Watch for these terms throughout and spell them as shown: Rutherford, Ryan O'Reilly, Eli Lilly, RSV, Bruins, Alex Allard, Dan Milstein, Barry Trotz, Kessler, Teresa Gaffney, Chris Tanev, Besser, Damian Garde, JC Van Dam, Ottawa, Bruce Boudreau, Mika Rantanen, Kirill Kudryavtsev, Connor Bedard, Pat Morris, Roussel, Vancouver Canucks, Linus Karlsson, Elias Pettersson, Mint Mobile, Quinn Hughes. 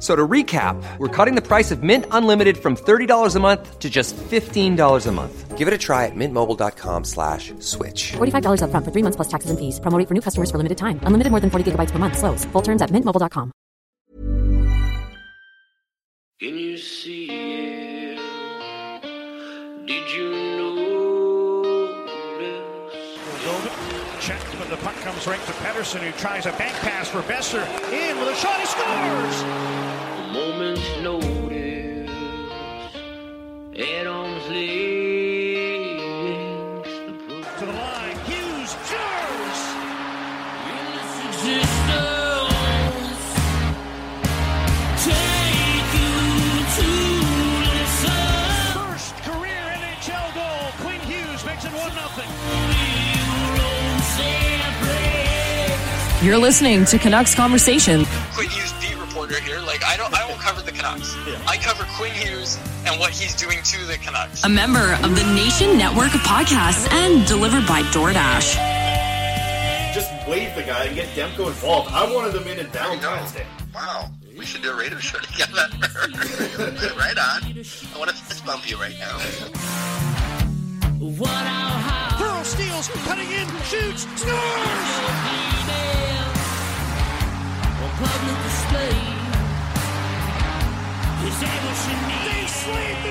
So to recap, we're cutting the price of Mint Unlimited from $30 a month to just $15 a month. Give it a try at mintmobile.com/switch. $45 up front for 3 months plus taxes and fees. Promo rate for new customers for limited time. Unlimited more than 40 gigabytes per month. Slows full terms at mintmobile.com. Can you see it? Did you notice? Check, but the puck comes right to Pettersson, who tries a back pass for Besser. In with a shot, he scores! Moment's notice, and on to the line, Hughes scores! Existence, take you to listen. First career NHL goal, Quinn Hughes makes it 1-0. You're listening to Canucks Conversation. Quinn Hughes beat reporter here, I won't cover the Canucks. Yeah. I cover Quinn Hughes and what he's doing to the Canucks. A member of the Nation Network of podcasts and delivered by DoorDash. Just wave the guy and get Demko involved. I wanted him in Valentine's Day. Wow. We should do a radio show together. Right on. I want to fist bump you right now. Burroughs steals, cutting in, shoots, scores! Public display. Is that what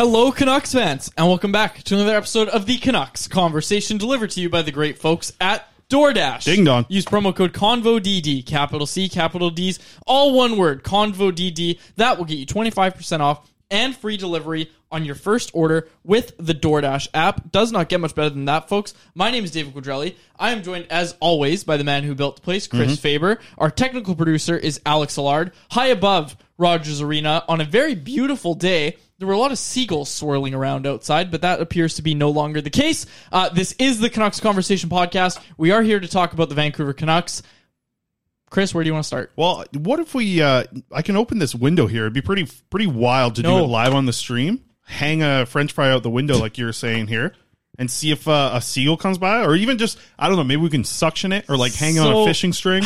Hello, Canucks fans, and welcome back to another episode of the Canucks Conversation, delivered to you by the great folks at DoorDash. Ding dong. Use promo code CONVODD, capital C, capital D's, all one word, CONVODD. That will get you 25% off and free delivery on your first order with the DoorDash app. Does not get much better than that, folks. My name is David Quadrelli. I am joined, as always, by the man who built the place, Chris Faber. Our technical producer is Alex Allard. High above Rogers Arena on a very beautiful day. There were a lot of seagulls swirling around outside, but that appears to be no longer the case. This is the Canucks Conversation Podcast. We are here to talk about the Vancouver Canucks. Chris, where do you want to start? Well, what if we... I can open this window here. It'd be pretty wild to do it live on the stream. Hang a French fry out the window, like you were saying here, and see if a seagull comes by, or even just, I don't know, maybe we can suction it, or hang on a fishing string,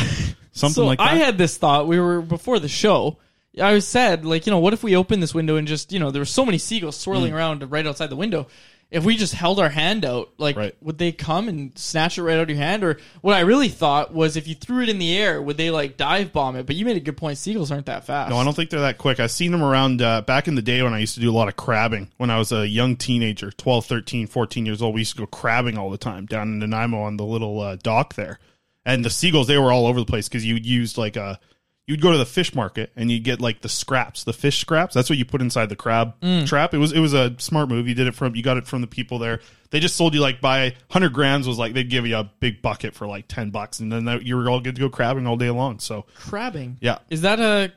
something like that. I had this thought. We were before the show. I said, what if we open this window and just, there were so many seagulls swirling around right outside the window. if we just held our hand out, like, would they come and snatch it right out of your hand? Or what I really thought was if you threw it in the air, would they, like, dive bomb it? But you made a good point. Seagulls aren't that fast. No, I don't think they're that quick. I've seen them around back in the day when I used to do a lot of crabbing. When I was a young teenager, 12, 13, 14 years old, we used to go crabbing all the time down in Nanaimo on the little dock there. And the seagulls, they were all over the place because you'd use, like, a... You'd go to the fish market and you'd get like the scraps, the fish scraps. That's what you put inside the crab trap. It was a smart move. You got it from the people there. They just sold you like by 100 grams was like, they'd give you a big bucket for like $10. And then you were all good to go crabbing all day long. So crabbing. Yeah. Is that a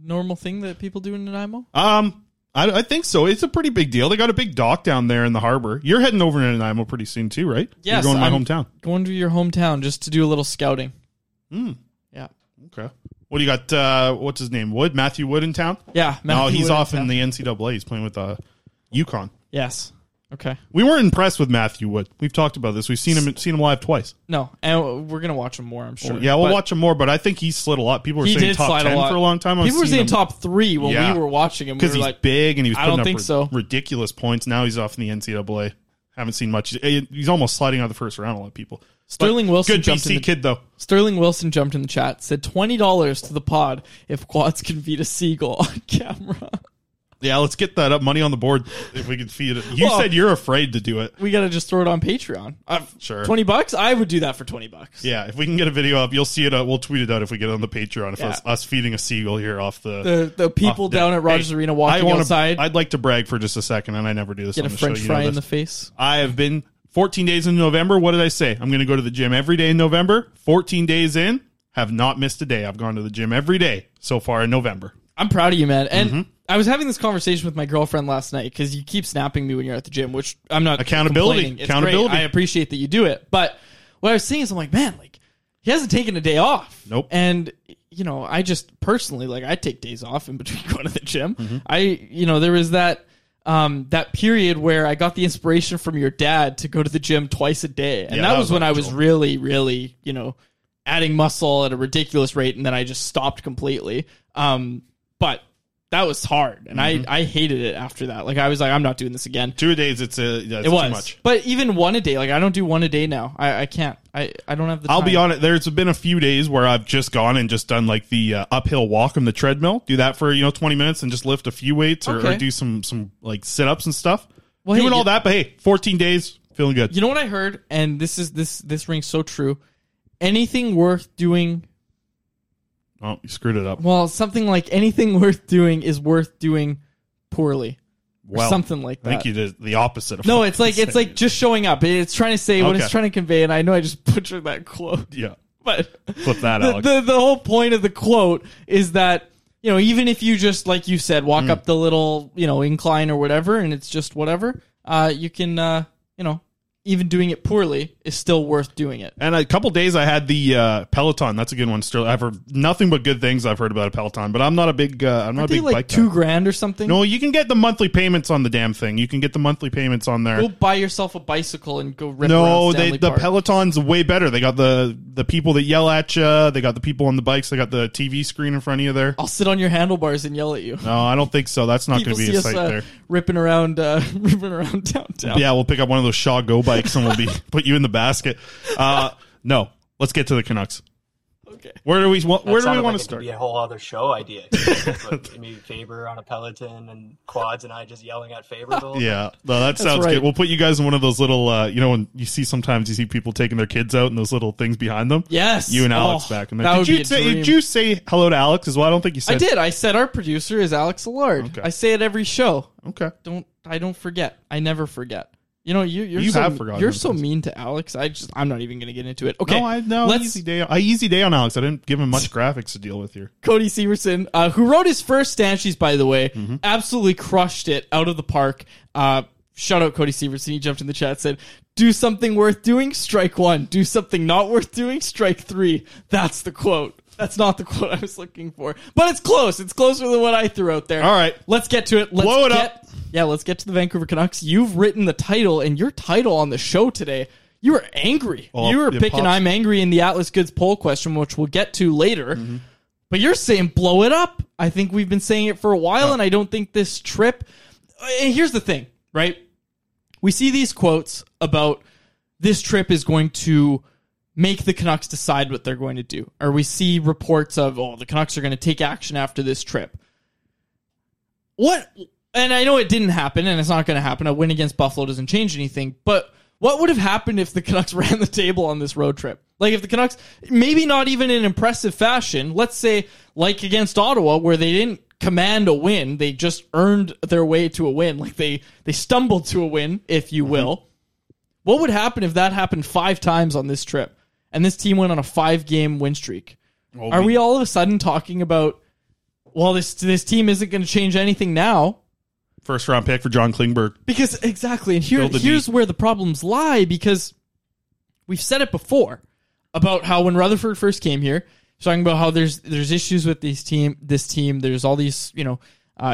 normal thing that people do in Nanaimo? I think so. It's a pretty big deal. They got a big dock down there in the harbor. You're heading over to Nanaimo pretty soon too, right? Yes. You're going to my hometown. Going to your hometown just to do a little scouting. Hmm. Yeah. Okay. What do you got? What's his name? Wood? Matthew Wood in town? Yeah. Matthew Wood he's off in the NCAA. He's playing with UConn. Yes. Okay. We weren't impressed with Matthew Wood. We've talked about this. We've seen him live twice. No. And we're going to watch him more, I'm sure. Well, yeah, we'll watch him more, but I think he slid a lot. People were saying top 10 for a long time. People were saying top 3 when we were watching him. Because he's big and he was putting up ridiculous points. Now he's off in the NCAA. Haven't seen much. He's almost sliding out of the first round, a lot of people. Sterling Wilson good jumped BC in the, kid, though. Sterling Wilson jumped in the chat, said $20 to the pod if Quads can feed a seagull on camera. Yeah, let's get that up. Money on the board if we can feed it. You said you're afraid to do it. We got to just throw it on Patreon. Sure. $20? I would do that for $20. Yeah, if we can get a video up, you'll see it. We'll tweet it out if we get it on the Patreon. If us feeding a seagull here off the people down at Rogers Arena walking outside. I'd like to brag for just a second, and I never do this on the show. Get a French fry in the face. I have been... 14 days in November, what did I say? I'm going to go to the gym every day in November. 14 days in, have not missed a day. I've gone to the gym every day so far in November. I'm proud of you, man. And I was having this conversation with my girlfriend last night because you keep snapping me when you're at the gym, which I'm not complaining. It's accountability. Great. I appreciate that you do it. But what I was saying is I'm like, man, like he hasn't taken a day off. Nope. And, you know, I just personally, like I take days off in between going to the gym. There was that. That period where I got the inspiration from your dad to go to the gym twice a day. And that was when I was really, really, adding muscle at a ridiculous rate. And then I just stopped completely. But that was hard. And I hated it after that. Like I was like, I'm not doing this again. 2 days. It's too much. But even one a day, like I don't do one a day now. I can't. I don't have the time. I'll be on it. There's been a few days where I've just gone and just done like the uphill walk on the treadmill. Do that for 20 minutes and just lift a few weights or do some like sit-ups and stuff. Well, doing all that, but hey, 14 days, feeling good. You know what I heard, and this rings so true. Anything worth doing. Oh, you screwed it up. Well, something like anything worth doing is worth doing poorly. Well, something like that. I think you did the opposite of no, it's like just showing up. It's trying to say what it's trying to convey, and I know I just butchered that quote. Yeah. But flip that out. The whole point of the quote is that, even if you just, like you said, walk up the little, incline or whatever, and it's just whatever, you can, even doing it poorly is still worth doing it. And a couple days I had the Peloton. That's a good one. Still, I've heard nothing but good things I've heard about a Peloton. But I'm not a big. I'm not a big like bike $2,000 or something. No, you can get the monthly payments on the damn thing. You can get the monthly payments on there. Go buy yourself a bicycle and go rip around Stanley Park. The Peloton's way better. They got the people that yell at you. They got the people on the bikes. They got the TV screen in front of you there. I'll sit on your handlebars and yell at you. No, I don't think so. That's not going to be a sight there. Ripping around downtown. Yeah, we'll pick up one of those Shaw Go bikes and we'll be put you in the basket. No, let's get to the Canucks. Okay. Where do we want to start? It could be a whole other show idea. Like maybe Faber on a Peloton and Quads and I just yelling at Faber. Yeah, no, that sounds good. We'll put you guys in one of those little, when you see people taking their kids out and those little things behind them. Yes. You and Alex back in there. Did you say hello to Alex as well? I don't think you said. I did. I said our producer is Alex Allard. Okay. I say it every show. Okay. I don't forget. I never forget. You're so mean to Alex. I'm not even going to get into it. Okay, easy day on Alex. I didn't give him much graphics to deal with here. Cody Severson, who wrote his first stanchies, by the way, absolutely crushed it out of the park. Shout out Cody Severson. He jumped in the chat, said, "Do something worth doing, strike one. Do something not worth doing, strike three." That's the quote. That's not the quote I was looking for, but it's close. It's closer than what I threw out there. All right. Let's get to it. Blow it up. Yeah, let's get to the Vancouver Canucks. You've written the title, and your title on the show today, you were angry. Oh, you were picking "I'm angry" in the Atlas Goods poll question, which we'll get to later. But you're saying blow it up. I think we've been saying it for a while, and I don't think this trip... And here's the thing, right? we see these quotes about this trip is going to make the Canucks decide what they're going to do. Or we see reports of, oh, the Canucks are going to take action after this trip. What? And I know it didn't happen, and it's not going to happen. A win against Buffalo doesn't change anything. But what would have happened if the Canucks ran the table on this road trip? Like if the Canucks, maybe not even in impressive fashion, let's say like against Ottawa where they didn't command a win, they just earned their way to a win. Like they stumbled to a win, if you will. What would happen if that happened 5 times on this trip and this team went on a 5-game win streak? Oh, are we all of a sudden talking about, well, this team isn't going to change anything now. First round pick for John Klingberg. Because exactly. And here's where the problems lie, because we've said it before about how when Rutherford first came here, he's talking about how there's issues with this team. There's all these,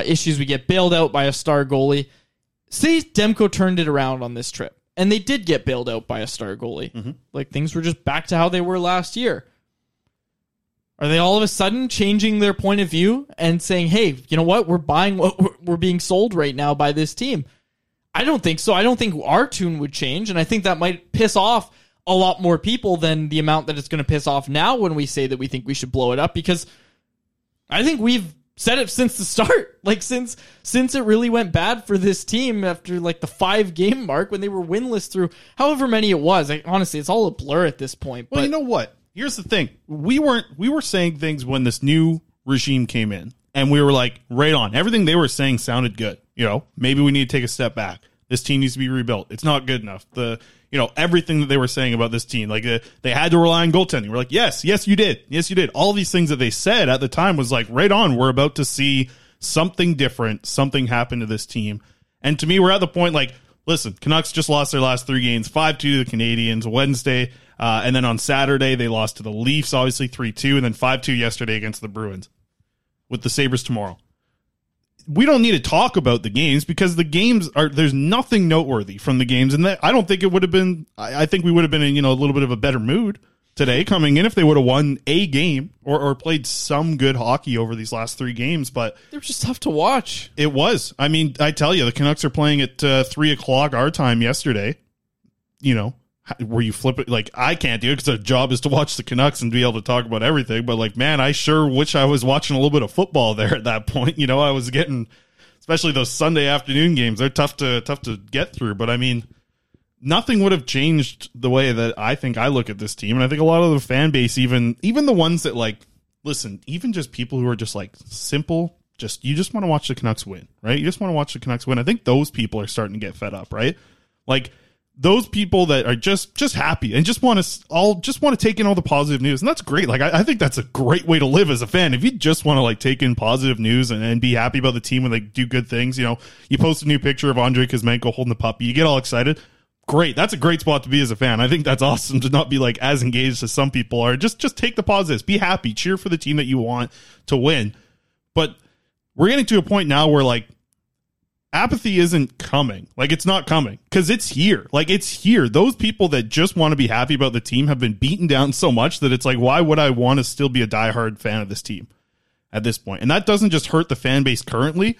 issues. We get bailed out by a star goalie. Say Demko turned it around on this trip. And they did get bailed out by a star goalie. Mm-hmm. Like things were just back to how they were last year. Are they all of a sudden changing their point of view and saying, hey, you know what? We're buying what we're being sold right now by this team. I don't think so. I don't think our tune would change. And I think that might piss off a lot more people than the amount that it's going to piss off now when we say that we think we should blow it up, because I think we've said it since the start. Like since it really went bad for this team after like the 5-game mark when they were winless through however many it was. Honestly, it's all a blur at this point. Well, but you know what? Here's the thing. We were saying things when this new regime came in, and we were like, right on. Everything they were saying sounded good. You know, maybe we need to take a step back. This team needs to be rebuilt. It's not good enough. Everything that they were saying about this team, like they had to rely on goaltending. We're like, yes, you did. All these things that they said at the time was like, right on. We're about to see something different. Something happen to this team. And to me, we're at the point like, listen, Canucks just lost their last 3 games, 5-2 to the Canadiens Wednesday. And then on Saturday, they lost to the Leafs, obviously 3-2, and then 5-2 yesterday against the Bruins with the Sabres tomorrow. We don't need to talk about the games because there's nothing noteworthy from the games. And I don't think it would have been, I think we would have been in, a little bit of a better mood today coming in if they would have won a game or played some good hockey over these last 3 games. But they were just tough to watch. It was. I mean, I tell you, the Canucks are playing at 3:00 our time yesterday, where you flip it, like I can't do it because our job is to watch the Canucks and be able to talk about everything. But like, man, I sure wish I was watching a little bit of football there at that point. I was getting, especially those Sunday afternoon games. They're tough to get through. But I mean, nothing would have changed the way that I think I look at this team. And I think a lot of the fan base, even the ones that like, listen, even just people who are just like simple, you just want to watch the Canucks win, right? You just want to watch the Canucks win. I think those people are starting to get fed up, right? Like, those people that are just happy and just want to take in all the positive news. And that's great. Like, I think that's a great way to live as a fan. If you just want to like take in positive news and be happy about the team when they do good things, you post a new picture of Andrei Kuzmenko holding the puppy, you get all excited. Great. That's a great spot to be as a fan. I think that's awesome to not be like as engaged as some people are. Just take the positives, be happy, cheer for the team that you want to win. But we're getting to a point now where like, apathy isn't coming. Like, it's not coming because it's here. Like, it's here. Those people that just want to be happy about the team have been beaten down so much that it's like, why would I want to still be a diehard fan of this team at this point? And that doesn't just hurt the fan base currently.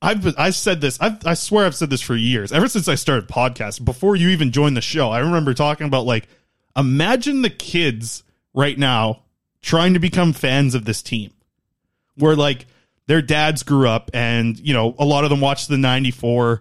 I said this. I swear I've said this for years. Ever since I started podcasting, before you even joined the show, I remember talking about, like, imagine the kids right now trying to become fans of this team. Where, like, their dads grew up and, a lot of them watched the 94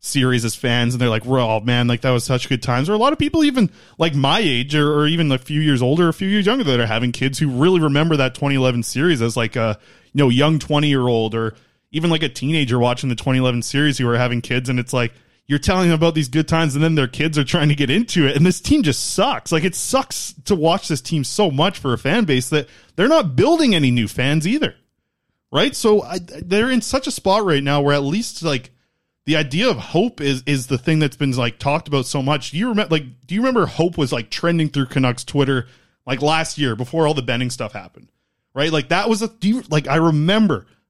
series as fans and they're like, oh man, like that was such good times. Or a lot of people even like my age or even a few years older, a few years younger that are having kids who really remember that 2011 series as like a, young 20-year-old or even like a teenager watching the 2011 series who are having kids. And it's like, you're telling them about these good times and then their kids are trying to get into it. And this team just sucks. Like it sucks to watch this team so much for a fan base that they're not building any new fans either. Right. So they're in such a spot right now where at least like the idea of hope is the thing that's been like talked about so much. Do you remember hope was like trending through Canucks Twitter like last year before all the Benning stuff happened? Right. Like that was I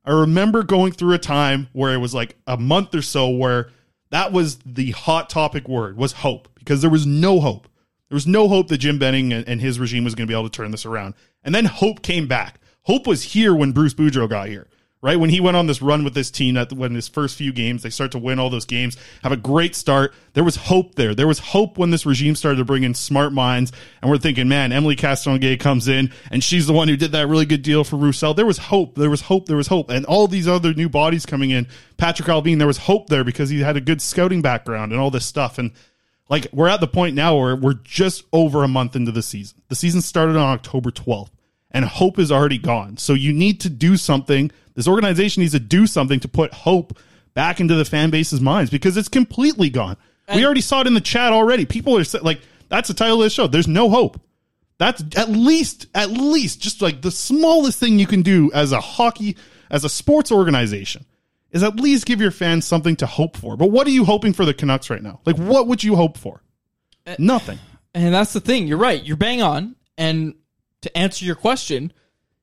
remember going through a time where it was like a month or so where that was the hot topic word was hope because there was no hope. There was no hope that Jim Benning and his regime was going to be able to turn this around. And then hope came back. Hope was here when Bruce Boudreau got here, right? When he went on this run with this team, that when his first few games, they start to win all those games, have a great start. There was hope there. There was hope when this regime started to bring in smart minds, and we're thinking, man, Emily Castonguay comes in, and she's the one who did that really good deal for Roussel. There was hope. There was hope. There was hope. And all these other new bodies coming in, Patrick Alvin, there was hope there because he had a good scouting background and all this stuff. And like, we're at the point now where we're just over a month into the season. The season started on October 12th, and hope is already gone. So you need to do something. This organization needs to do something to put hope back into the fan base's minds because it's completely gone. And we already saw it in the chat already. People are like, that's the title of the show. There's no hope. That's at least just like the smallest thing you can do as a hockey, as a sports organization, is at least give your fans something to hope for. But what are you hoping for the Canucks right now? Like, what would you hope for? Nothing. And that's the thing. You're right. You're bang on. And to answer your question,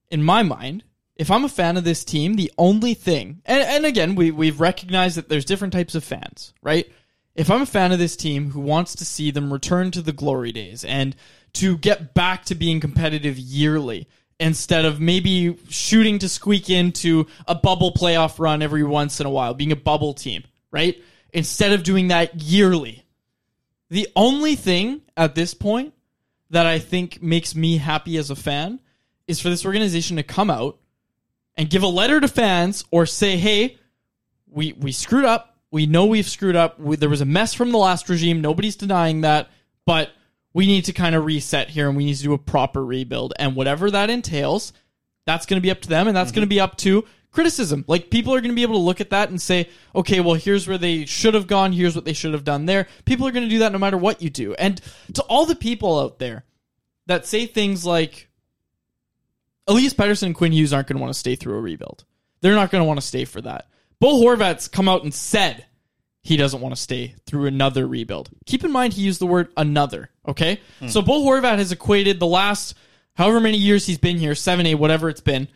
in my mind, if I'm a fan of this team, the only thing, and again, we've recognized that there's different types of fans, right? If I'm a fan of this team who wants to see them return to the glory days and to get back to being competitive yearly, instead of maybe shooting to squeak into a bubble playoff run every once in a while, being a bubble team, right? Instead of doing that yearly. The only thing at this point that I think makes me happy as a fan is for this organization to come out and give a letter to fans or say, hey, we screwed up. We know we've screwed up. There was a mess from the last regime. Nobody's denying that. But we need to kind of reset here, and we need to do a proper rebuild. And whatever that entails, that's going to be up to them, and that's going to be up to criticism. Like, people are going to be able to look at that and say, okay, well, here's where they should have gone. Here's what they should have done there. People are going to do that no matter what you do. And to all the people out there that say things like, Elias Pettersson and Quinn Hughes aren't going to want to stay through a rebuild. They're not going to want to stay for that. Bo Horvat's come out and said he doesn't want to stay through another rebuild. Keep in mind, he used the word another, okay? So Bo Horvat has equated the last however many years he's been here, 7, 8, whatever it's been.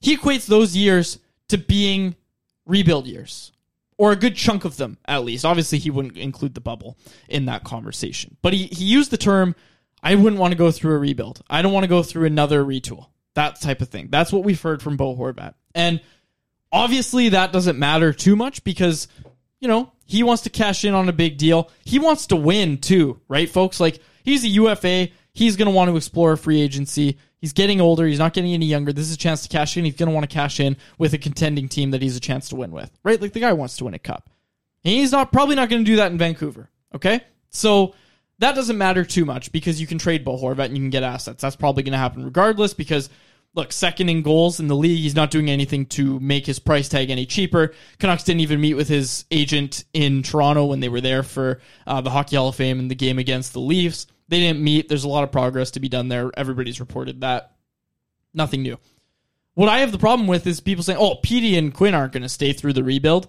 He equates those years to being rebuild years, or a good chunk of them, at least. Obviously, he wouldn't include the bubble in that conversation. But he used the term, I wouldn't want to go through a rebuild. I don't want to go through another retool, that type of thing. That's what we've heard from Bo Horvat. And obviously, that doesn't matter too much because, you know, he wants to cash in on a big deal. He wants to win too, right, folks? Like, he's a UFA. He's going to want to explore free agency. He's getting older. He's not getting any younger. This is a chance to cash in. He's going to want to cash in with a contending team that he's a chance to win with, right? Like, the guy wants to win a cup. And he's probably not going to do that in Vancouver, okay? So that doesn't matter too much because you can trade Bo Horvat and you can get assets. That's probably going to happen regardless because, look, second in goals in the league. He's not doing anything to make his price tag any cheaper. Canucks didn't even meet with his agent in Toronto when they were there for the Hockey Hall of Fame and the game against the Leafs. They didn't meet. There's a lot of progress to be done there. Everybody's reported that. Nothing new. What I have the problem with is people saying, oh, Petey and Quinn aren't going to stay through the rebuild.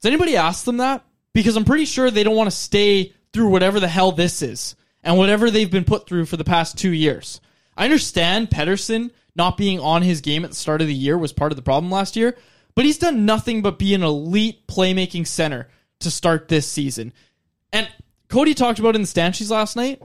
Does anybody ask them that? Because I'm pretty sure they don't want to stay through whatever the hell this is and whatever they've been put through for the past 2 years. I understand Pettersson not being on his game at the start of the year was part of the problem last year, but he's done nothing but be an elite playmaking center to start this season. And Cody talked about it in the Stanchies last night.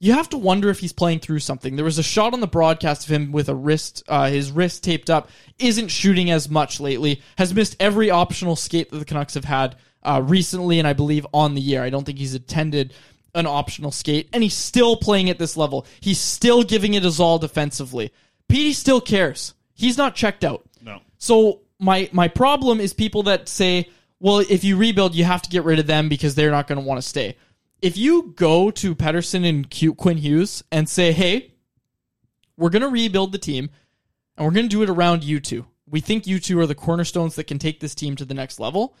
You have to wonder if he's playing through something. There was a shot on the broadcast of him with a wrist, his wrist taped up, isn't shooting as much lately, has missed every optional skate that the Canucks have had recently, and I believe on the year. I don't think he's attended an optional skate, and he's still playing at this level. He's still giving it his all defensively. Petey still cares. He's not checked out. No. So my problem is people that say, well, if you rebuild, you have to get rid of them because they're not going to want to stay. If you go to Pettersson and Quinn Hughes and say, hey, we're going to rebuild the team, and we're going to do it around you two. We think you two are the cornerstones that can take this team to the next level.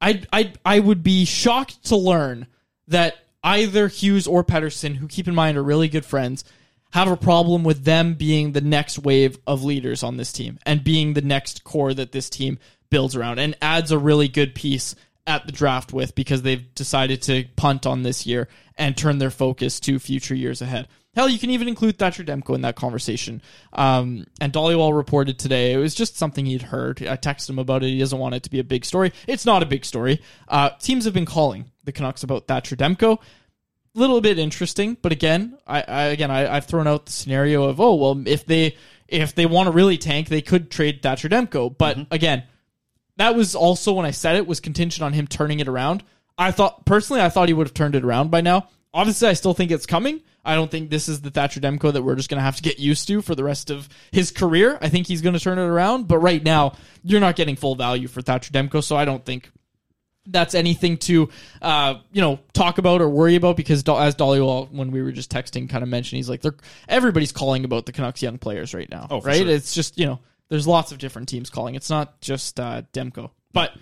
I would be shocked to learn that either Hughes or Pettersson, who, keep in mind, are really good friends, have a problem with them being the next wave of leaders on this team and being the next core that this team builds around and adds a really good piece at the draft with because they've decided to punt on this year and turn their focus to future years ahead. Hell, you can even include Thatcher Demko in that conversation. And Dolly Wall reported today. It was just something he'd heard. I texted him about it. He doesn't want it to be a big story. It's not a big story. Teams have been calling the Canucks about Thatcher Demko. A little bit interesting, but again, I've thrown out the scenario of, oh, well, if they If they want to really tank, they could trade Thatcher Demko. But again, that was also, when I said it, was contingent on him turning it around. I thought he would have turned it around by now. Obviously, I still think it's coming. I don't think this is the Thatcher Demko that we're just going to have to get used to for the rest of his career. I think he's going to turn it around. But right now, you're not getting full value for Thatcher Demko, so I don't think that's anything to talk about or worry about, because as Dolly Wall, when we were just texting, kind of mentioned, he's like, everybody's calling about the Canucks young players right now. Oh, for right? Sure. It's just, there's lots of different teams calling. It's not just Demko. But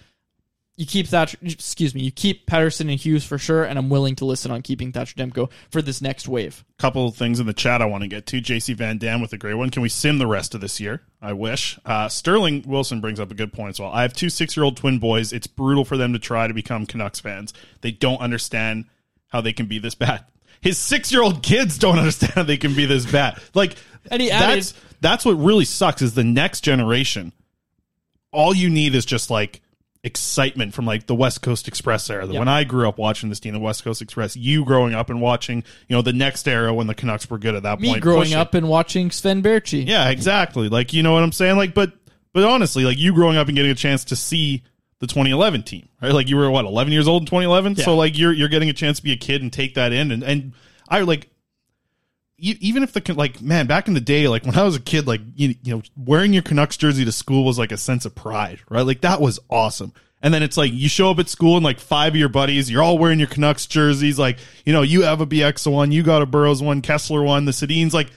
You keep Pettersson and Hughes for sure, and I'm willing to listen on keeping Thatcher Demko for this next wave. Couple of things in the chat I want to get to. JC Van Dam with a great one. Can we sim the rest of this year? I wish. Sterling Wilson brings up a good point as well. I have 2 6-year-old twin boys. It's brutal for them to try to become Canucks fans. They don't understand how they can be this bad. His 6-year-old kids don't understand how they can be this bad. Like, and that's what really sucks is the next generation. All you need is just like excitement from like the West Coast Express era. When I grew up watching this team, the West Coast Express, you growing up and watching, the next era when the Canucks were good at that point. Me growing up and watching Sven Berchi. Yeah, exactly. Like, you know what I'm saying? Like, but honestly, like you growing up and getting a chance to see the 2011 team, right? Like you were 11 years old in 2011. Yeah. So like you're getting a chance to be a kid and take that in. And I like, even if back in the day, like when I was a kid, like, wearing your Canucks jersey to school was like a sense of pride, right? Like that was awesome. And then it's like, you show up at school and like 5 of your buddies, you're all wearing your Canucks jerseys. Like, you have a BX one, you got a Burroughs one, Kessler one, the Sedins, like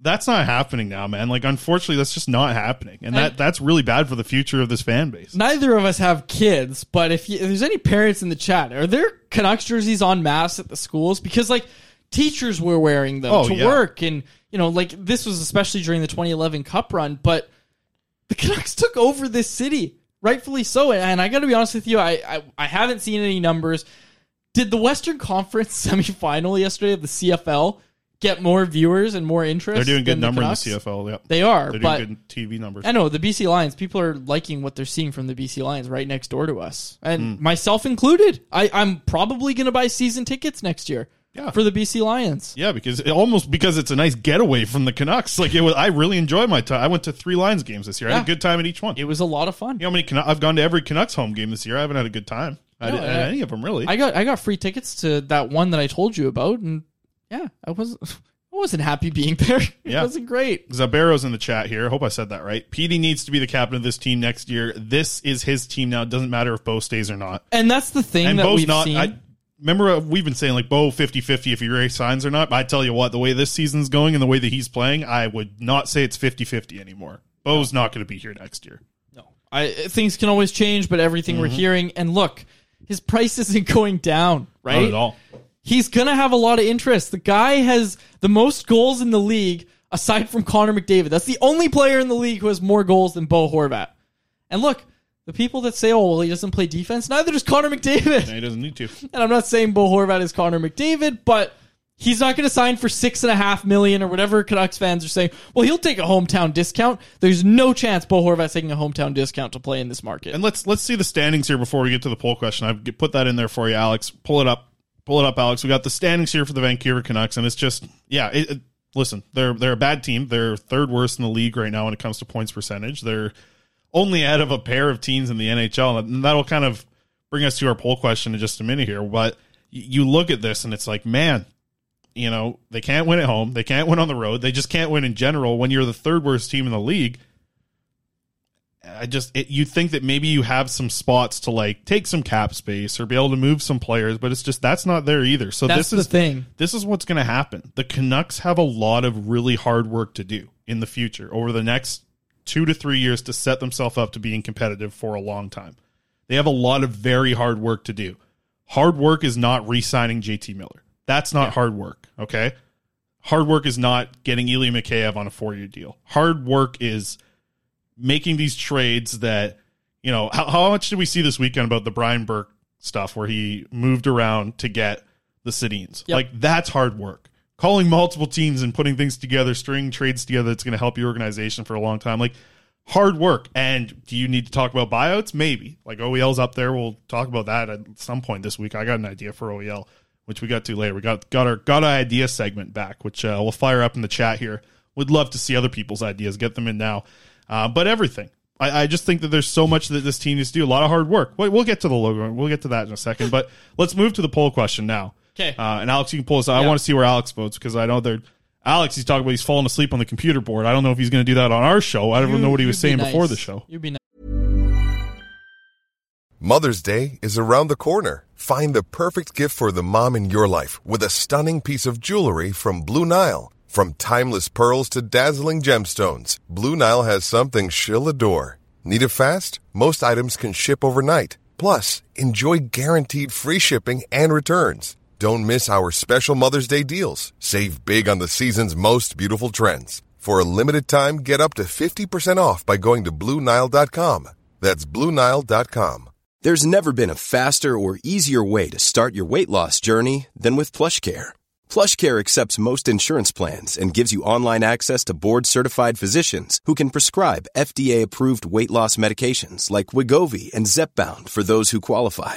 that's not happening now, man. Like, unfortunately, that's just not happening. And that's really bad for the future of this fan base. Neither of us have kids, but if there's any parents in the chat, are there Canucks jerseys en masse at the schools? Because like, teachers were wearing them to work, and this was especially during the 2011 Cup run. But the Canucks took over this city, rightfully so. And I got to be honest with you, I haven't seen any numbers. Did the Western Conference semifinal yesterday of the CFL get more viewers and more interest? They're doing good numbers in the CFL. Yep. They are. They're doing good TV numbers. I know the BC Lions. People are liking what they're seeing from the BC Lions right next door to us, and myself included. I'm probably going to buy season tickets next year. Yeah, for the BC Lions. Yeah, because it's a nice getaway from the Canucks. Like I really enjoyed my time. I went to 3 Lions games this year. I had a good time at each one. It was a lot of fun. You know how many I've gone to every Canucks home game this year. I haven't had a good time at any of them really. I got free tickets to that one that I told you about, and yeah, I wasn't happy being there. It wasn't great. Zabero's in the chat here. I hope I said that right. PD needs to be the captain of this team next year. This is his team now. It doesn't matter if Bo stays or not. And that's the thing seen. Remember, we've been saying, like, Bo 50-50 if he re-signs or not. But I tell you what, the way this season's going and the way that he's playing, I would not say it's 50-50 anymore. Bo's not going to be here next year. No. Things can always change, but everything we're hearing. And look, his price isn't going down, right? Not at all. He's going to have a lot of interest. The guy has the most goals in the league, aside from Connor McDavid. That's the only player in the league who has more goals than Bo Horvat. And look, the people that say, he doesn't play defense, neither does Connor McDavid. No, he doesn't need to. And I'm not saying Bo Horvat is Connor McDavid, but he's not going to sign for $6.5 million or whatever Canucks fans are saying. Well, he'll take a hometown discount. There's no chance Bo Horvat's taking a hometown discount to play in this market. And let's see the standings here before we get to the poll question. I've put that in there for you, Alex. Pull it up, Alex. We got the standings here for the Vancouver Canucks, and it's just, listen, they're a bad team. They're third worst in the league right now when it comes to points percentage. They're only out of a pair of teams in the NHL. And that'll kind of bring us to our poll question in just a minute here. But you look at this and it's like, man, they can't win at home. They can't win on the road. They just can't win in general. When you're the third worst team in the league, you'd think that maybe you have some spots to like take some cap space or be able to move some players, but it's just, that's not there either. So this is what's going to happen. The Canucks have a lot of really hard work to do in the future over the next 2 to 3 years to set themselves up to being competitive for a long time. They have a lot of very hard work to do. Hard work is not re-signing JT Miller. That's not hard work, okay? Hard work is not getting Ilya Mikheyev on a 4-year deal. Hard work is making these trades that, how much did we see this weekend about the Brian Burke stuff where he moved around to get the Sedins? Yep. Like, that's hard work. Calling multiple teams and putting things together, stringing trades together that's going to help your organization for a long time. Like, hard work. And do you need to talk about buyouts? Maybe. Like, OEL's up there. We'll talk about that at some point this week. I got an idea for OEL, which we got to later. We got our idea segment back, which we'll fire up in the chat here Would love to see other people's ideas. Get them in now. But everything. I just think that there's so much that this team needs to do. A lot of hard work. We'll get to the logo. We'll get to that in a second. But let's move to the poll question now. Okay. And Alex, you can pull us out. Yeah. I want to see where Alex votes because I know they're... Alex, he's talking about he's falling asleep on the computer board. I don't know if he's going to do that on our show. I don't know what he was saying before the show. You'd be nice. Mother's Day is around the corner. Find the perfect gift for the mom in your life with a stunning piece of jewelry from Blue Nile. From timeless pearls to dazzling gemstones, Blue Nile has something she'll adore. Need it fast? Most items can ship overnight. Plus, enjoy guaranteed free shipping and returns. Don't miss our special Mother's Day deals. Save big on the season's most beautiful trends. For a limited time, get up to 50% off by going to BlueNile.com. That's BlueNile.com. There's never been a faster or easier way to start your weight loss journey than with PlushCare. PlushCare accepts most insurance plans and gives you online access to board-certified physicians who can prescribe FDA-approved weight loss medications like Wegovy and Zepbound for those who qualify.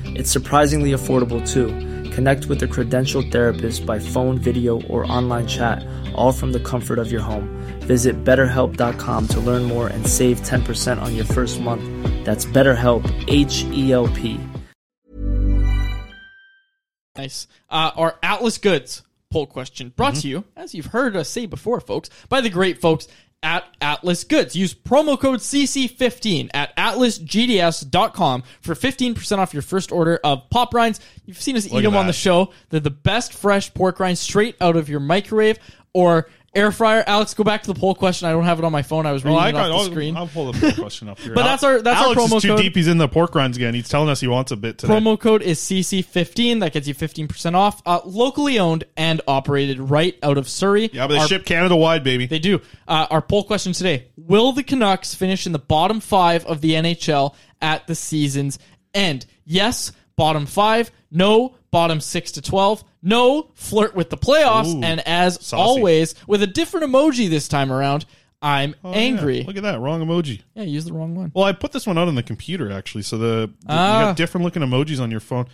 It's surprisingly affordable too. Connect with a credentialed therapist by phone, video, or online chat, all from the comfort of your home. Visit BetterHelp.com to learn more and save 10% on your first month. That's BetterHelp, H-E-L-P. Nice. Our Atlas Goods poll question brought to you, as you've heard us say before, folks, by the great folks at Atlas Goods. Use promo code CC15 at atlasgds.com for 15% off your first order of pop rinds. You've seen us eat them on the show. They're the best fresh pork rinds straight out of your microwave or air fryer. Alex, go back to the poll question. I don't have it on my phone. I was reading off the screen. I'll pull the poll question up here. But that's our promo code. Alex is too deep. He's in the pork rinds again. He's telling us he wants a bit today. Promo code is CC15. That gets you 15% off. Locally owned and operated right out of Surrey. Yeah, but they ship Canada-wide, baby. They do. Our poll question today. Will the Canucks finish in the bottom five of the NHL at the season's end? Yes, bottom five. No, bottom 6 to 12. No, flirt with the playoffs. Ooh, and as saucy. Always, with a different emoji this time around, I'm angry. Yeah. Look at that, wrong emoji. Yeah, use the wrong one. Well, I put this one out on the computer, actually, so you have different looking emojis on your phone.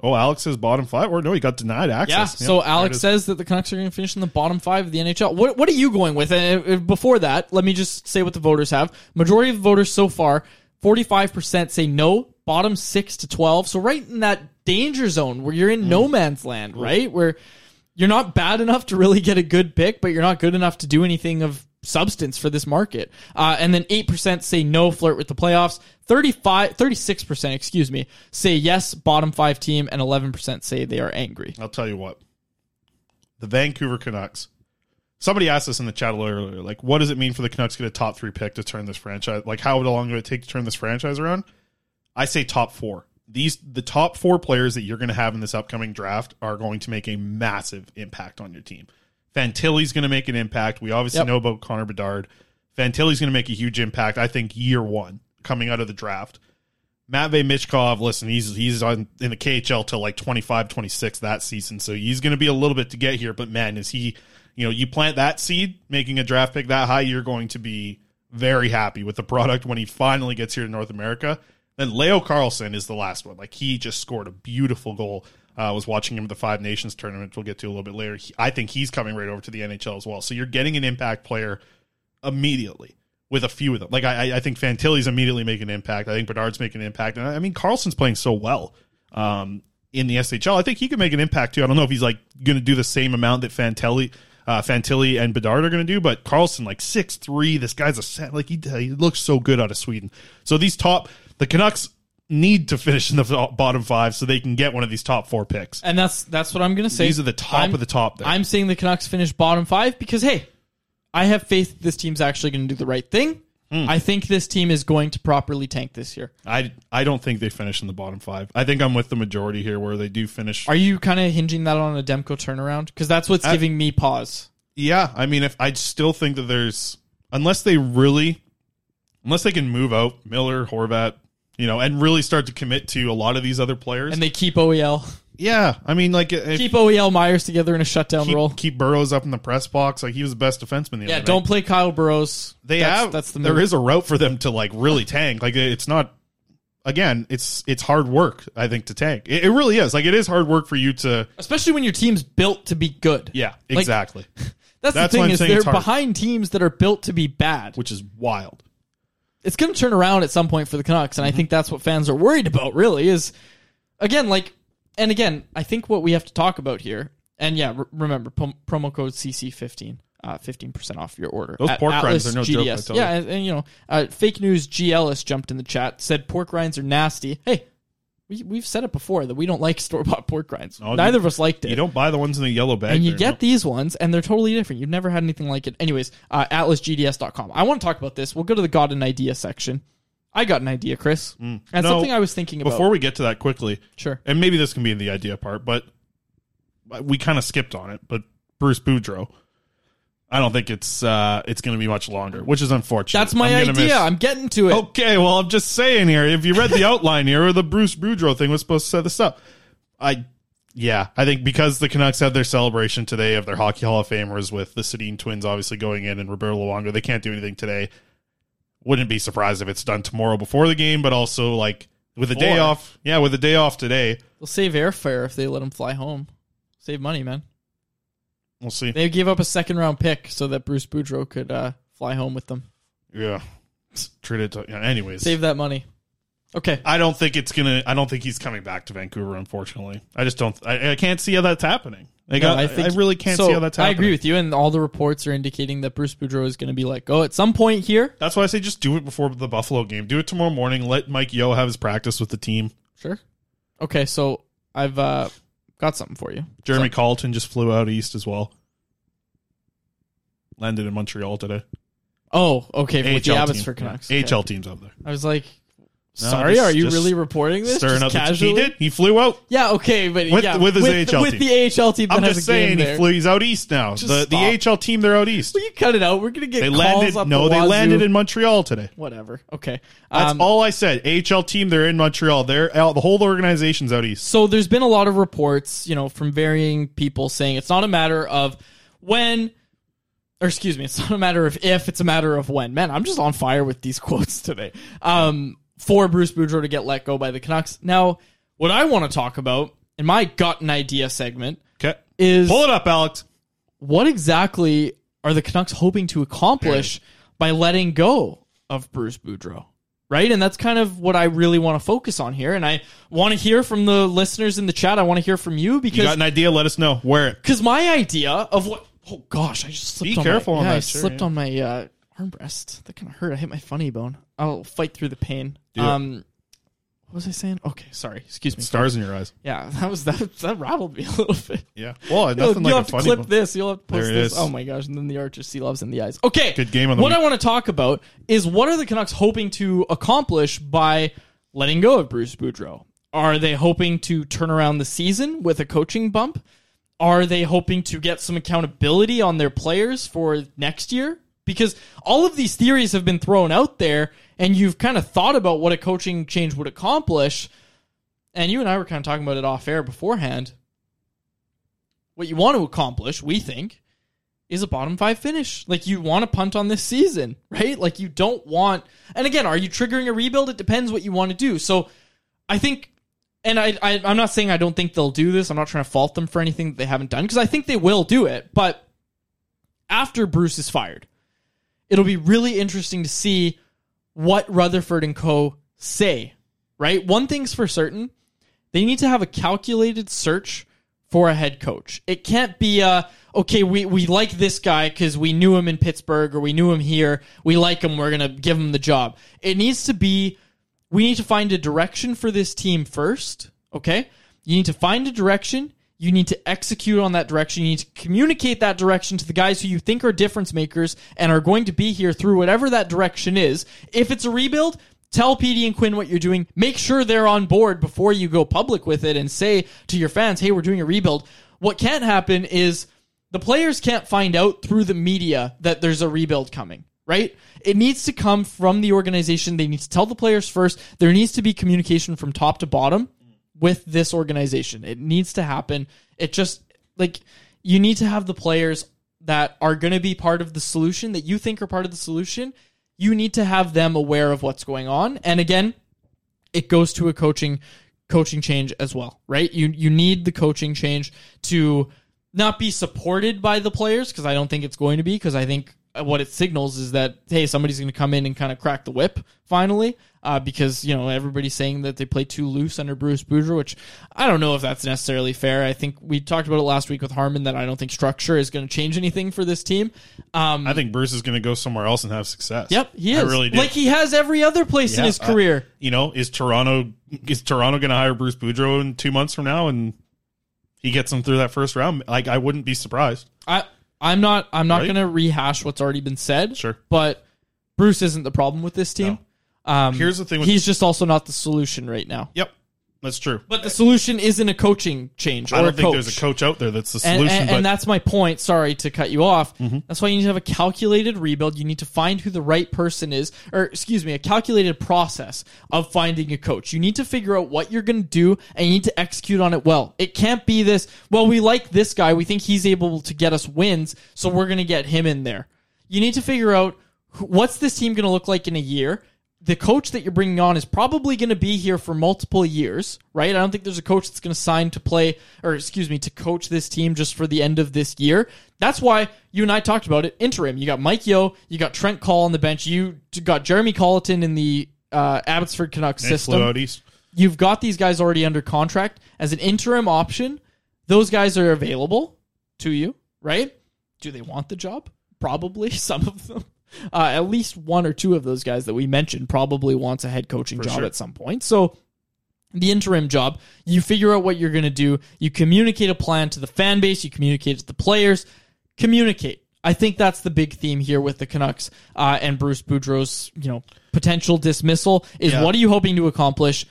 Oh, Alex says bottom five? Or no, he got denied access. Yeah, so Alex says that the Canucks are going to finish in the bottom five of the NHL. What are you going with? And before that, let me just say what the voters have. Majority of the voters so far, 45% say no, bottom 6 to 12. So right in that danger zone where you're in no man's land, right? Where you're not bad enough to really get a good pick, but you're not good enough to do anything of substance for this market. And then 8% say no, flirt with the playoffs. 36%, say yes, bottom five team, and 11% say they are angry. I'll tell you what. The Vancouver Canucks. Somebody asked us in the chat earlier, like, what does it mean for the Canucks to get a top three pick to turn this franchise? Like, how long would it take to turn this franchise around? I say top four. The top four players that you're going to have in this upcoming draft are going to make a massive impact on your team. Fantilli's going to make an impact. We obviously know about Connor Bedard. Fantilli's going to make a huge impact, I think, year one, coming out of the draft. Matvei Michkov, listen, he's in the KHL till like 25, 26 that season, so he's going to be a little bit to get here, but man, is he, you plant that seed, making a draft pick that high, you're going to be very happy with the product when he finally gets here to North America. Then Leo Carlson is the last one. Like, he just scored a beautiful goal. I was watching him at the Five Nations tournament. We'll get to a little bit later. I think he's coming right over to the NHL as well. So you're getting an impact player immediately with a few of them. Like, I think Fantilli's immediately making an impact. I think Bedard's making an impact. And I mean, Carlson's playing so well in the SHL. I think he could make an impact too. I don't know if he's like going to do the same amount that Fantilli and Bedard are going to do, but Carlson, like 6'3", this guy's a set. Like, he looks so good out of Sweden. So the Canucks need to finish in the bottom five so they can get one of these top four picks. And that's what I'm going to say. These are the top of the top there. I'm saying the Canucks finish bottom five because, hey, I have faith this team's actually going to do the right thing. I think this team is going to properly tank this year. I don't think they finish in the bottom five. I think I'm with the majority here where they do finish. Are you kind of hinging that on a Demko turnaround? Because that's what's giving me pause. Yeah, I mean, if I still think that there's unless they can move out Miller, Horvat, you know, and really start to commit to a lot of these other players. And they keep OEL. Yeah, I mean, like... keep OEL Myers together in a shutdown role. Keep Burroughs up in the press box. Like, he was the best defenseman the other night. Yeah, don't play Kyle Burroughs. There is a route for them to, like, really tank. Like, it's not... Again, it's hard work, I think, to tank. It really is. Like, it is hard work for you to... Especially when your team's built to be good. Yeah, exactly. Like, that's the thing, is they're behind teams that are built to be bad. Which is wild. It's going to turn around at some point for the Canucks, and I think that's what fans are worried about, really, is... Again, like... And again, I think what we have to talk about here, and yeah, remember, promo code CC15, 15% off your order. Those pork Atlas rinds are no GDS. Joke, I tell you. Yeah, and you know, Fake News GLS jumped in the chat, said pork rinds are nasty. Hey, we've said it before that we don't like store-bought pork rinds. No, neither of us liked it. You don't buy the ones in the yellow bag. And you get these ones, and they're totally different. You've never had anything like it. Anyways, atlasgds.com. I want to talk about this. We'll go to the Got an Idea section. I got an idea, Chris. And something I was thinking about. Before we get to that quickly. Sure. And maybe this can be in the idea part, but we kind of skipped on it. But Bruce Boudreau, I don't think it's going to be much longer, which is unfortunate. That's my idea. I'm getting to it. Okay, well, I'm just saying here, if you read the outline here, or the Bruce Boudreau thing was supposed to set this up. I think because the Canucks had their celebration today of their Hockey Hall of Famers with the Sedin twins obviously going in and Roberto Luongo, they can't do anything today. Wouldn't be surprised if it's done tomorrow before the game, but also like with a day off. Yeah, with a day off today. They'll save airfare if they let him fly home. Save money, man. We'll see. They gave up a second-round pick so that Bruce Boudreau could fly home with them. Yeah. Anyways. Save that money. Okay. I don't think he's coming back to Vancouver, unfortunately. I just don't... I can't see how that's happening. I really can't see how that's happening. I agree with you, and all the reports are indicating that Bruce Boudreau is going to be let go at some point here. That's why I say just do it before the Buffalo game. Do it tomorrow morning. Let Mike Yeo have his practice with the team. Sure. Okay, so I've got something for you. Jeremy Colleton just flew out east as well. Landed in Montreal today. Oh, okay. AHL with the Abbotsford Canucks. Yeah. Okay. AHL team's up there. I was like... Sorry, are you really reporting this? Just casually? He did. He flew out. Yeah, okay, but with his AHL team. With the AHL team that I'm just has a saying, game there. He's out east now. The AHL team, they're out east. Will you cut it out? We're going to get they landed in Montreal today. Whatever. Okay. That's all I said. AHL team, they're in Montreal. The whole organization's out east. So there's been a lot of reports, you know, from varying people saying it's not a matter of it's not a matter of if, it's a matter of when. Man, I'm just on fire with these quotes today. For Bruce Boudreau to get let go by the Canucks. Now, what I want to talk about in my Got an Idea segment is... Pull it up, Alex. What exactly are the Canucks hoping to accomplish by letting go of Bruce Boudreau? Right? And that's kind of what I really want to focus on here. And I want to hear from the listeners in the chat. I want to hear from you because... You got an idea? Let us know. Wear it. Because my idea of what... Oh, gosh. I just slipped on my... Be careful on that. I slipped on my... armrest. That kind of hurt. I hit my funny bone. I'll fight through the pain. What was I saying? Okay, sorry. Excuse me. Stars in your eyes. Yeah, that rattled me a little bit. Yeah. Well, nothing like a funny bone. You'll have to clip this. You'll have to post this. Oh my gosh! And then the archer sea loves in the eyes. Okay. Good game on the week. What I want to talk about is what are the Canucks hoping to accomplish by letting go of Bruce Boudreau? Are they hoping to turn around the season with a coaching bump? Are they hoping to get some accountability on their players for next year? Because all of these theories have been thrown out there, and you've kind of thought about what a coaching change would accomplish, and you and I were kind of talking about it off air beforehand. What you want to accomplish, we think, is a bottom five finish. Like, you want to punt on this season, right? Like, you don't want... And again, are you triggering a rebuild? It depends what you want to do. So, I think... And I'm not saying I don't think they'll do this. I'm not trying to fault them for anything that they haven't done, because I think they will do it. But after Bruce is fired... It'll be really interesting to see what Rutherford and co. say, right? One thing's for certain. They need to have a calculated search for a head coach. It can't be, we like this guy because we knew him in Pittsburgh or we knew him here. We like him. We're going to give him the job. It needs to be, we need to find a direction for this team first, okay? You need to find a direction. You need to execute on that direction. You need to communicate that direction to the guys who you think are difference makers and are going to be here through whatever that direction is. If it's a rebuild, tell PD and Quinn what you're doing. Make sure they're on board before you go public with it and say to your fans, hey, we're doing a rebuild. What can't happen is the players can't find out through the media that there's a rebuild coming. right? It needs to come from the organization. They need to tell the players first. There needs to be communication from top to bottom with this organization. It needs to happen. It just, like, you need to have the players that are going to be part of the solution, that you think are part of the solution. You need to have them aware of what's going on. And again, it goes to a coaching change as well, right? You need the coaching change to not be supported by the players, because I don't think it's going to be, because I think what it signals is that, hey, somebody's going to come in and kind of crack the whip finally, because, you know, everybody's saying that they play too loose under Bruce Boudreau, which I don't know if that's necessarily fair. I think we talked about it last week with Harmon, that I don't think structure is going to change anything for this team. I think Bruce is going to go somewhere else and have success. Yep, he is. I really do. Like he has every other place in his career. You know, is Toronto going to hire Bruce Boudreau in 2 months from now and he gets them through that first round? Like, I wouldn't be surprised. I'm not right? going to rehash what's already been said. Sure, but Bruce isn't the problem with this team. No. Here's the thing: he's just also not the solution right now. Yep, that's true. But the solution isn't a coaching change. I don't think there's a coach out there that's the solution. And that's my point. Sorry to cut you off. Mm-hmm. That's why you need to have a calculated rebuild. You need to find who the right person is, a calculated process of finding a coach. You need to figure out what you're going to do, and you need to execute on it well. It can't be this, well, we like this guy, we think he's able to get us wins, so we're going to get him in there. You need to figure out what's this team going to look like in a year. The coach that you're bringing on is probably going to be here for multiple years, right? I don't think there's a coach that's going to sign to coach this team just for the end of this year. That's why you and I talked about it. Interim. You got Mike Yeo. You got Trent Call on the bench. You got Jeremy Colleton in the Abbotsford Canucks system. You've got these guys already under contract as an interim option. Those guys are available to you, right? Do they want the job? Probably some of them. At least one or two of those guys that we mentioned probably wants a head coaching job at some point. So the interim job, you figure out what you're going to do. You communicate a plan to the fan base. You communicate it to the players. Communicate. I think that's the big theme here with the Canucks and Bruce Boudreau's, potential dismissal is what are you hoping to accomplish?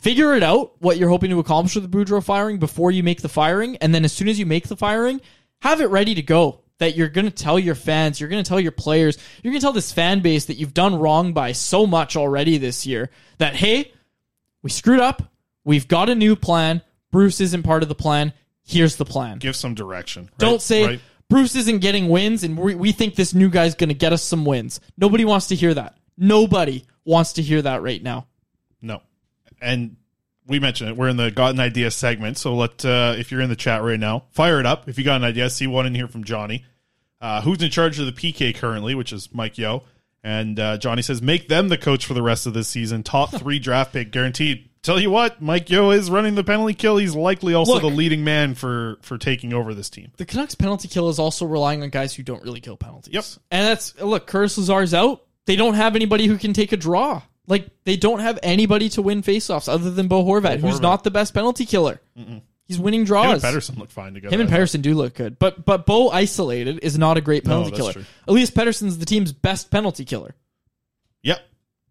Figure it out, what you're hoping to accomplish with the Boudreau firing before you make the firing. And then as soon as you make the firing, have it ready to go. That you're going to tell your fans, you're going to tell your players, you're going to tell this fan base that you've done wrong by so much already this year that, hey, we screwed up. We've got a new plan. Bruce isn't part of the plan. Here's the plan. Give some direction. Right? Don't say Bruce isn't getting wins and we think this new guy's going to get us some wins. Nobody wants to hear that. Nobody wants to hear that right now. No. And we mentioned it. We're in the Got an Idea segment. So if you're in the chat right now, fire it up. If you got an idea, I see one in here from Johnny. Who's in charge of the PK currently, which is Mike Yeo. And Johnny says, make them the coach for the rest of this season. Top 3 draft pick guaranteed. Tell you what, Mike Yeo is running the penalty kill. He's likely also the leading man for taking over this team. The Canucks penalty kill is also relying on guys who don't really kill penalties. Yep. And Curtis Lazar's out. They don't have anybody who can take a draw. Like, they don't have anybody to win faceoffs other than Bo Horvat. Who's not the best penalty killer. Mm-mm. He's winning draws. Him and Pettersson look fine together. Him and Pettersson do look good. But Bo isolated is not a great penalty killer. True. Elias Pettersson's the team's best penalty killer. Yep.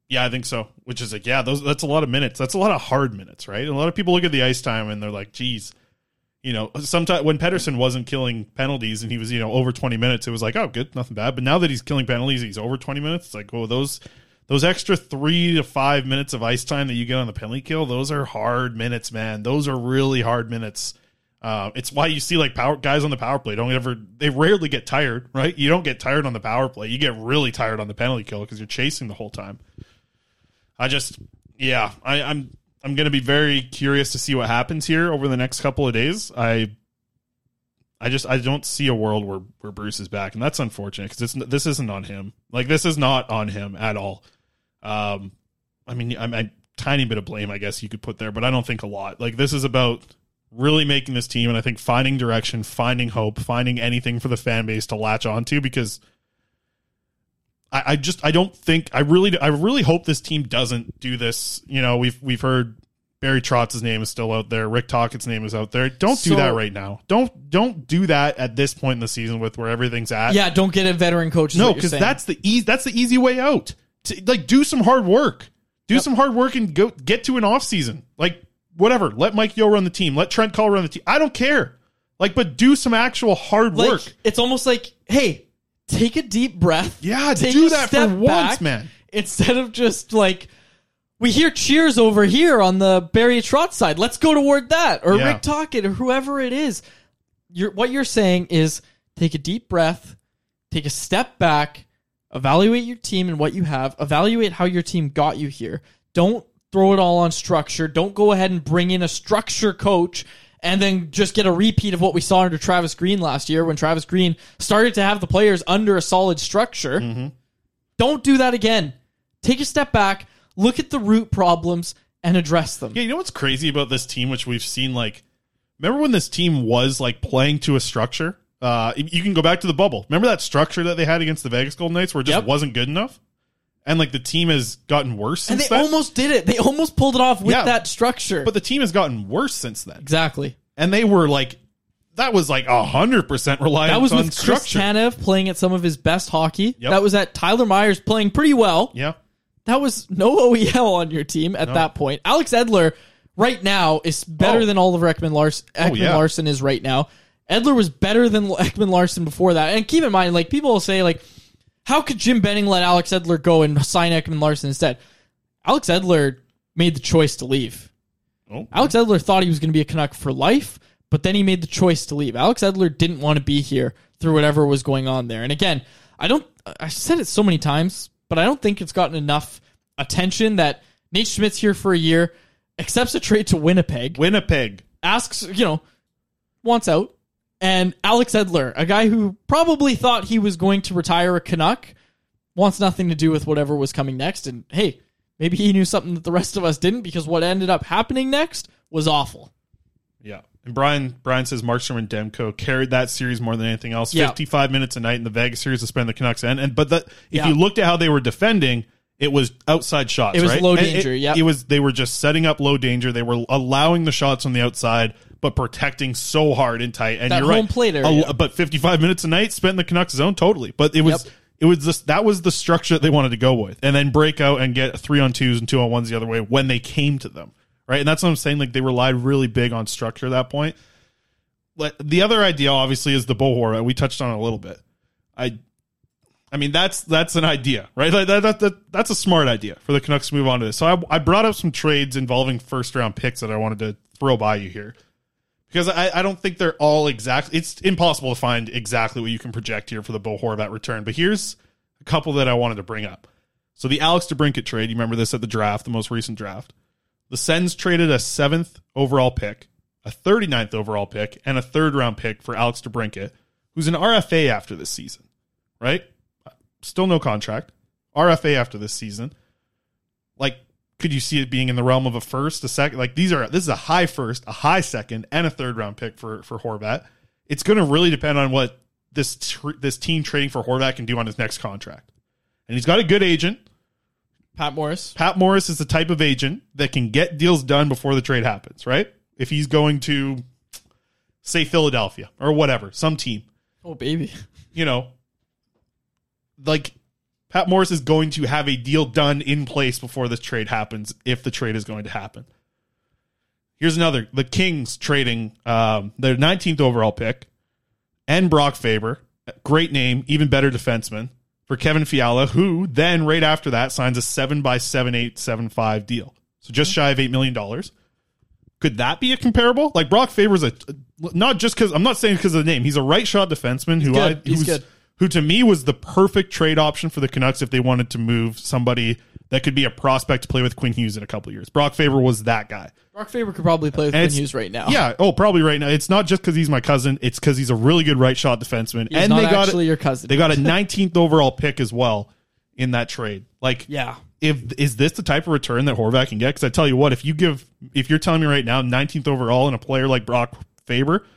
Yeah, I think so. Which is that's a lot of minutes. That's a lot of hard minutes, right? And a lot of people look at the ice time and they're like, geez. Sometimes when Pettersson wasn't killing penalties and he was, over 20 minutes, it was like, oh, good, nothing bad. But now that he's killing penalties, he's over 20 minutes. It's like, well, those extra 3 to 5 minutes of ice time that you get on the penalty kill, those are hard minutes, man. Those are really hard minutes. It's why you see guys on the power play they rarely get tired, right? You don't get tired on the power play. You get really tired on the penalty kill because you're chasing the whole time. I'm going to be very curious to see what happens here over the next couple of days. I don't see a world where Bruce is back, and that's unfortunate because this isn't on him. Like, this is not on him at all. A tiny bit of blame, I guess you could put there, but I don't think a lot. Like, this is about really making this team, and I think finding direction, finding hope, finding anything for the fan base to latch onto, because I really hope this team doesn't do this. We've heard Barry Trotz's name is still out there. Rick Tockett's name is out there. Don't do that right now. Don't do that at this point in the season with where everything's at. Yeah, don't get a veteran coach. No, because that's the easy way out. Do some hard work. Do some hard work and go get to an off season. Like, whatever. Let Mike Yeo run the team. Let Trent Call run the team. I don't care. But do some actual hard work. It's almost like, hey, take a deep breath. Yeah, do that for once, man. Instead of just like, we hear cheers over here on the Barry Trotz side. Let's go toward that. Or Rick Tocchet or whoever it is. What you're saying is take a deep breath, take a step back, evaluate your team and what you have, evaluate how your team got you here. Don't throw it all on structure. Don't go ahead and bring in a structure coach and then just get a repeat of what we saw under Travis Green last year when Travis Green started to have the players under a solid structure. Mm-hmm. Don't do that again. Take a step back, look at the root problems, and address them. Yeah, you know what's crazy about this team, which we've seen, like, remember when this team was, like, playing to a structure? You can go back to the bubble. Remember that structure that they had against the Vegas Golden Knights where it just wasn't good enough? And, like, the team has gotten worse since then. And they almost did it. They almost pulled it off with that structure. But the team has gotten worse since then. Exactly. And they were, like, that was, like, 100% reliant on structure. That was with Chris Tanev playing at some of his best hockey. Yep. That was at Tyler Myers playing pretty well. Yeah. That was no OEL on your team at that point. Alex Edler right now is better than Oliver Ekman-Larsson is right now. Edler was better than Ekman-Larsson before that. And keep in mind, like, people will say, like, how could Jim Benning let Alex Edler go and sign Ekman-Larsson instead? Alex Edler made the choice to leave. Oh. Alex Edler thought he was going to be a Canuck for life, but then he made the choice to leave. Alex Edler didn't want to be here through whatever was going on there. And again, I've said it so many times, but I don't think it's gotten enough attention that Nate Schmidt's here for a year, accepts a trade to Winnipeg, asks, wants out. And Alex Edler, a guy who probably thought he was going to retire a Canuck, wants nothing to do with whatever was coming next. And hey, maybe he knew something that the rest of us didn't, because what ended up happening next was awful. Yeah. And Brian says Markstrom and Demko carried that series more than anything else. 55 minutes a night in the Vegas series to spend the Canucks. But if you looked at how they were defending, it was outside shots. It was low danger. They were just setting up low danger. They were allowing the shots on the outside, but protecting so hard and tight. And that you're home plate area. But 55 minutes a night spent in the Canucks zone, totally. But it was that was the structure that they wanted to go with, and then break out and get 3-on-2s and 2-on-1s the other way when they came to them. Right, and that's what I'm saying. Like, they relied really big on structure at that point. The other idea, obviously, is the Bo Horvat. We touched on it a little bit. I mean, that's an idea, right? Like that's a smart idea for the Canucks to move on to this. So I brought up some trades involving first round picks that I wanted to throw by you here, because I don't think they're all exact. It's impossible to find exactly what you can project here for the Bo Horvat return. But here's a couple that I wanted to bring up. So the Alex DeBrincat trade. You remember this at the draft, the most recent draft. The Sens traded a 7th overall pick, a 39th overall pick, and a 3rd-round pick for Alex DeBrincat, who's an RFA after this season, right? Still no contract. RFA after this season. Like, could you see it being in the realm of a 1st, a 2nd? Like, this is a high 1st, a high 2nd, and a 3rd-round pick for Horvat. It's going to really depend on what this team trading for Horvat can do on his next contract. And he's got a good agent. Pat Morris is the type of agent that can get deals done before the trade happens, right? If he's going to, say, Philadelphia or whatever, some team. Oh, baby. Like, Pat Morris is going to have a deal done in place before this trade happens, if the trade is going to happen. Here's another. The Kings trading their 19th overall pick and Brock Faber, great name, even better defenseman, for Kevin Fiala, who then right after that signs a 7x7, 8, 7, 5 deal. So just shy of $8 million. Could that be a comparable? Like, Brock Faber's not just because, I'm not saying because of the name. He's a right shot defenseman who to me was the perfect trade option for the Canucks if they wanted to move somebody that could be a prospect to play with Quinn Hughes in a couple of years. Brock Faber was that guy. Brock Faber could probably play with Quinn Hughes right now. Yeah, probably right now. It's not just because he's my cousin. It's because he's a really good right shot defenseman. He's and not they got actually your cousin. They got a 19th overall pick as well in that trade. Like, yeah, is this the type of return that Horvat can get? Because I tell you what, if you're telling me right now 19th overall and a player like Brock Faber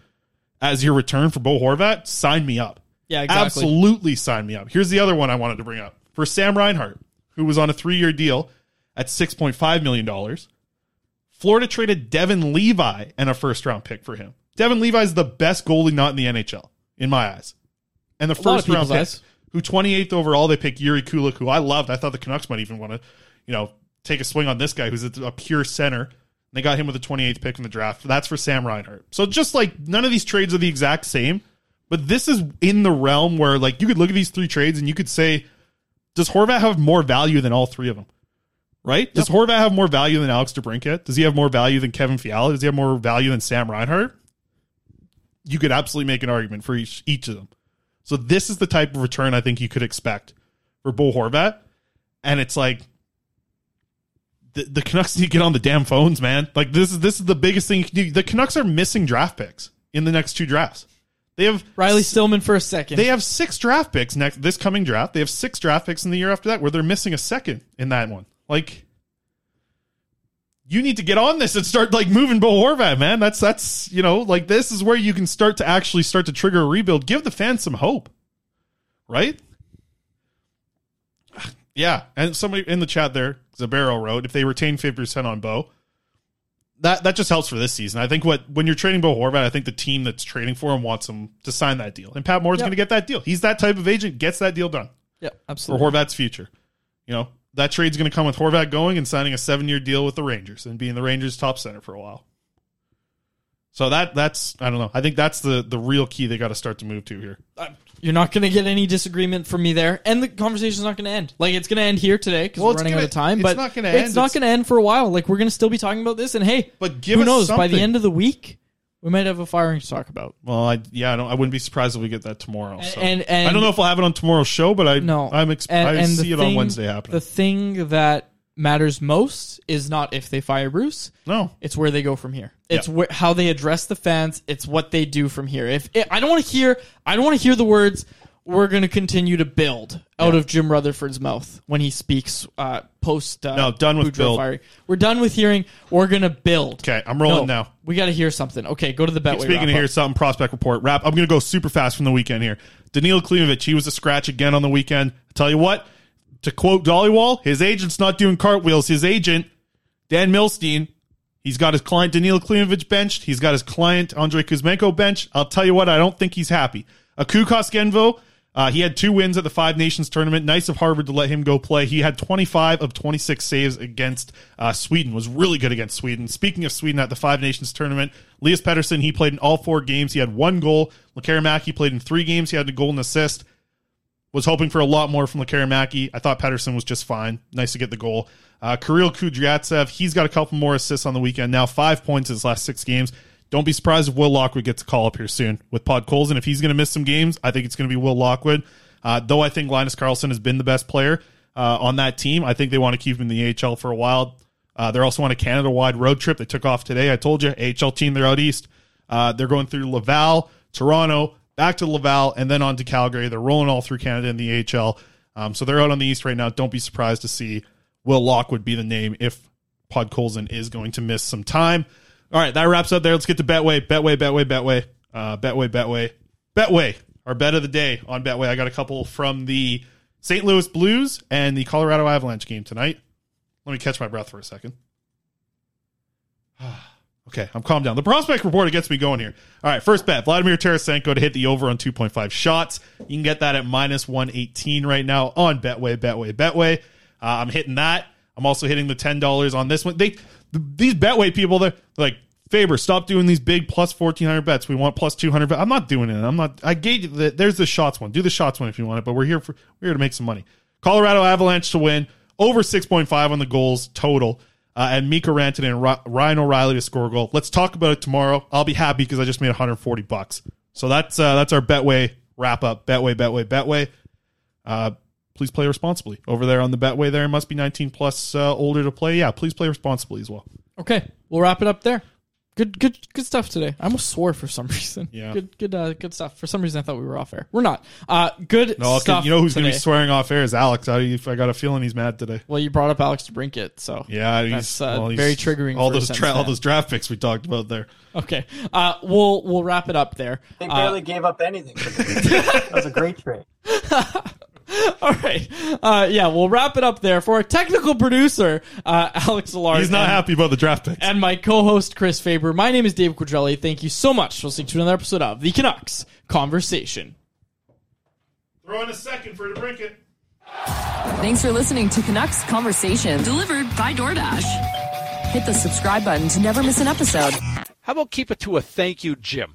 as your return for Bo Horvat, sign me up. Yeah, exactly. Absolutely sign me up. Here's the other one I wanted to bring up. For Sam Reinhart, who was on a 3-year deal at $6.5 million, Florida traded Devin Levi and a first-round pick for him. Devin Levi is the best goalie not in the NHL, in my eyes. And the first-round pick, who 28th overall, they pick Yuri Kulik, who I loved. I thought the Canucks might even want to, take a swing on this guy, who's a pure center. They got him with the 28th pick in the draft. That's for Sam Reinhart. So just like none of these trades are the exact same, But this is in the realm where, like, you could look at these three trades and you could say, does Horvat have more value than all three of them? Right? Yep. Does Horvat have more value than Alex DeBrincat? Does he have more value than Kevin Fiala? Does he have more value than Sam Reinhart? You could absolutely make an argument for each of them. So this is the type of return I think you could expect for Bo Horvat. And it's like, the Canucks need to get on the damn phones, man. Like, this is the biggest thing you can do. The Canucks are missing draft picks in the next two drafts. They have Riley Stillman for a second. They have 6 draft picks this coming draft. They have 6 draft picks in the year after that, where they're missing a second in that one. Like, you need to get on this and start, like, moving Bo Horvat, man. That's you know, like, this is where you can start to trigger a rebuild. Give the fans some hope, right? Yeah, and somebody in the chat there, Zabero, wrote, if they retain 50% on Bo, that just helps for this season. I think when you're trading Bo Horvat, I think the team that's trading for him wants him to sign that deal. And Pat Moore's going to get that deal. He's that type of agent, gets that deal done. Yeah, absolutely. For Horvat's future. You know, that trade's going to come with Horvat going and signing a 7-year deal with the Rangers and being the Rangers' top center for a while. So that's I don't know. I think that's the real key they got to start to move to here. You're not going to get any disagreement from me there, and the conversation's not going to end. Like, it's going to end here today because we're running out of time. But it's not going to end. It's not going to end for a while. Like, we're going to still be talking about this. And hey, but who knows? Something. By the end of the week, we might have a firing to talk about. Well, I wouldn't be surprised if we get that tomorrow. So. And I don't know if we'll have it on tomorrow's show, but I see it on Wednesday happening. The thing that matters most is not if they fire Bruce. No, it's where they go from here. It's how they address the fans. It's what they do from here. I don't want to hear the words "we're going to continue to build" out of Jim Rutherford's mouth when he speaks post. Done with build. Firing. We're done with hearing "we're going to build." Okay, I'm rolling now. We got to hear something. Okay, go to the Betway. Speaking of hear something, prospect report wrap. I'm going to go super fast from the weekend here. Danilo Klimovich, he was a scratch again on the weekend. I tell you what. To quote Dolly Wall, his agent's not doing cartwheels. His agent, Dan Milstein, he's got his client Danilo Klimovich benched. He's got his client Andrei Kuzmenko benched. I'll tell you what, I don't think he's happy. Aku Koskenvo, he had 2 wins at the Five Nations tournament. Nice of Harvard to let him go play. He had 25 of 26 saves against Sweden. Was really good against Sweden. Speaking of Sweden at the Five Nations tournament, Elias Pettersson, he played in all 4 games. He had 1 goal. Lehkomäki played in 3 games. He had a goal and assist. Was hoping for a lot more from Lehkomäki. I thought Pettersson was just fine. Nice to get the goal. Kirill Kudryavtsev, he's got a couple more assists on the weekend. Now 5 points in his last 6 games. Don't be surprised if Will Lockwood gets a call up here soon with Pod Coles. And if he's going to miss some games, I think it's going to be Will Lockwood. Though I think Linus Karlsson has been the best player on that team. I think they want to keep him in the AHL for a while. They're also on a Canada-wide road trip. They took off today. I told you, AHL team, they're out east. They're going through Laval, Toronto, back to Laval, and then on to Calgary. They're rolling all through Canada in the AHL. So they're out on the East right now. Don't be surprised to see Will Lockwood be the name if Pod Colson is going to miss some time. All right, that wraps up there. Let's get to Betway. Betway, our bet of the day on Betway. I got a couple from the St. Louis Blues and the Colorado Avalanche game tonight. Let me catch my breath for a second. Okay, I'm calmed down. The prospect report gets me going here. All right, first bet, Vladimir Tarasenko to hit the over on 2.5 shots. You can get that at -118 right now on Betway. I'm hitting that. I'm also hitting the $10 on this one. These Betway people, they're like, Faber, stop doing these big plus 1,400 bets. We want plus 200 bets. I'm not doing it. I gave you there's the shots one. Do the shots one if you want it, but we're here to make some money. Colorado Avalanche to win, over 6.5 on the goals total. And Mika Rantanen and Ryan O'Reilly to score a goal. Let's talk about it tomorrow. I'll be happy because I just made $140. So that's our Betway wrap up. Betway. Please play responsibly over there on the Betway. There must be 19 plus older to play. Yeah, please play responsibly as well. Okay, we'll wrap it up there. Good stuff today. I almost swore for some reason. Yeah. Good stuff. For some reason, I thought we were off air. We're not. Stuff. You know who's going to be swearing off air is Alex. I got a feeling he's mad today. Well, you brought up Alex DeBrincat, so yeah, that's very triggering. All those draft picks we talked about there. Okay, we'll wrap it up there. They barely gave up anything. That was a great trade. All right. We'll wrap it up there for our technical producer, Alex Allard. He's not happy about the draft picks. And my co-host, Chris Faber. My name is Dave Quadrelli. Thank you so much. We'll see you to another episode of The Canucks Conversation. Throw in a second for DeBrincat. Thanks for listening to Canucks Conversation, delivered by DoorDash. Hit the subscribe button to never miss an episode. How about keep it to a thank you, Jim?